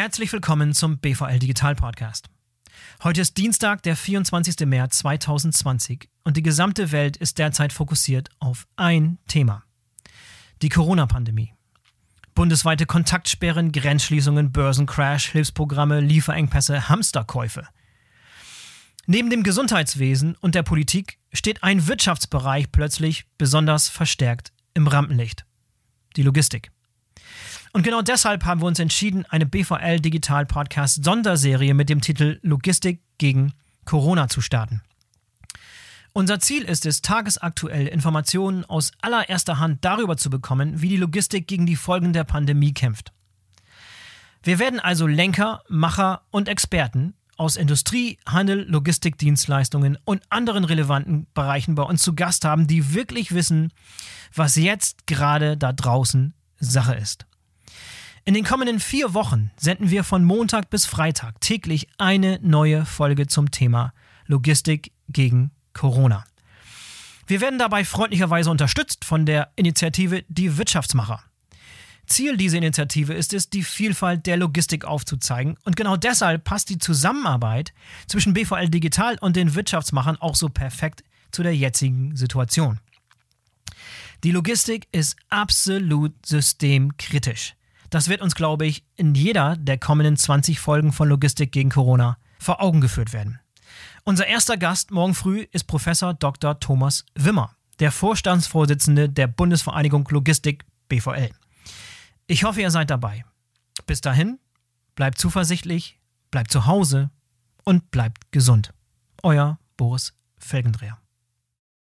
Herzlich willkommen zum BVL Digital Podcast. Heute ist Dienstag, der 24. März 2020 und die gesamte Welt ist derzeit fokussiert auf ein Thema: die Corona-Pandemie. Bundesweite Kontaktsperren, Grenzschließungen, Börsencrash, Hilfsprogramme, Lieferengpässe, Hamsterkäufe. Neben dem Gesundheitswesen und der Politik steht ein Wirtschaftsbereich plötzlich besonders verstärkt im Rampenlicht: die Logistik. Und genau deshalb haben wir uns entschieden, eine BVL Digital Podcast Sonderserie mit dem Titel Logistik gegen Corona zu starten. Unser Ziel ist es, tagesaktuell Informationen aus allererster Hand darüber zu bekommen, wie die Logistik gegen die Folgen der Pandemie kämpft. Wir werden also Lenker, Macher und Experten aus Industrie, Handel, Logistikdienstleistungen und anderen relevanten Bereichen bei uns zu Gast haben, die wirklich wissen, was jetzt gerade da draußen Sache ist. In den kommenden 4 Wochen senden wir von Montag bis Freitag täglich eine neue Folge zum Thema Logistik gegen Corona. Wir werden dabei freundlicherweise unterstützt von der Initiative Die Wirtschaftsmacher. Ziel dieser Initiative ist es, die Vielfalt der Logistik aufzuzeigen, und genau deshalb passt die Zusammenarbeit zwischen BVL Digital und den Wirtschaftsmachern auch so perfekt zu der jetzigen Situation. Die Logistik ist absolut systemkritisch. Das wird uns, glaube ich, in jeder der kommenden 20 Folgen von Logistik gegen Corona vor Augen geführt werden. Unser erster Gast morgen früh ist Professor Dr. Thomas Wimmer, der Vorstandsvorsitzende der Bundesvereinigung Logistik BVL. Ich hoffe, ihr seid dabei. Bis dahin, bleibt zuversichtlich, bleibt zu Hause und bleibt gesund. Euer Boris Felgentreu.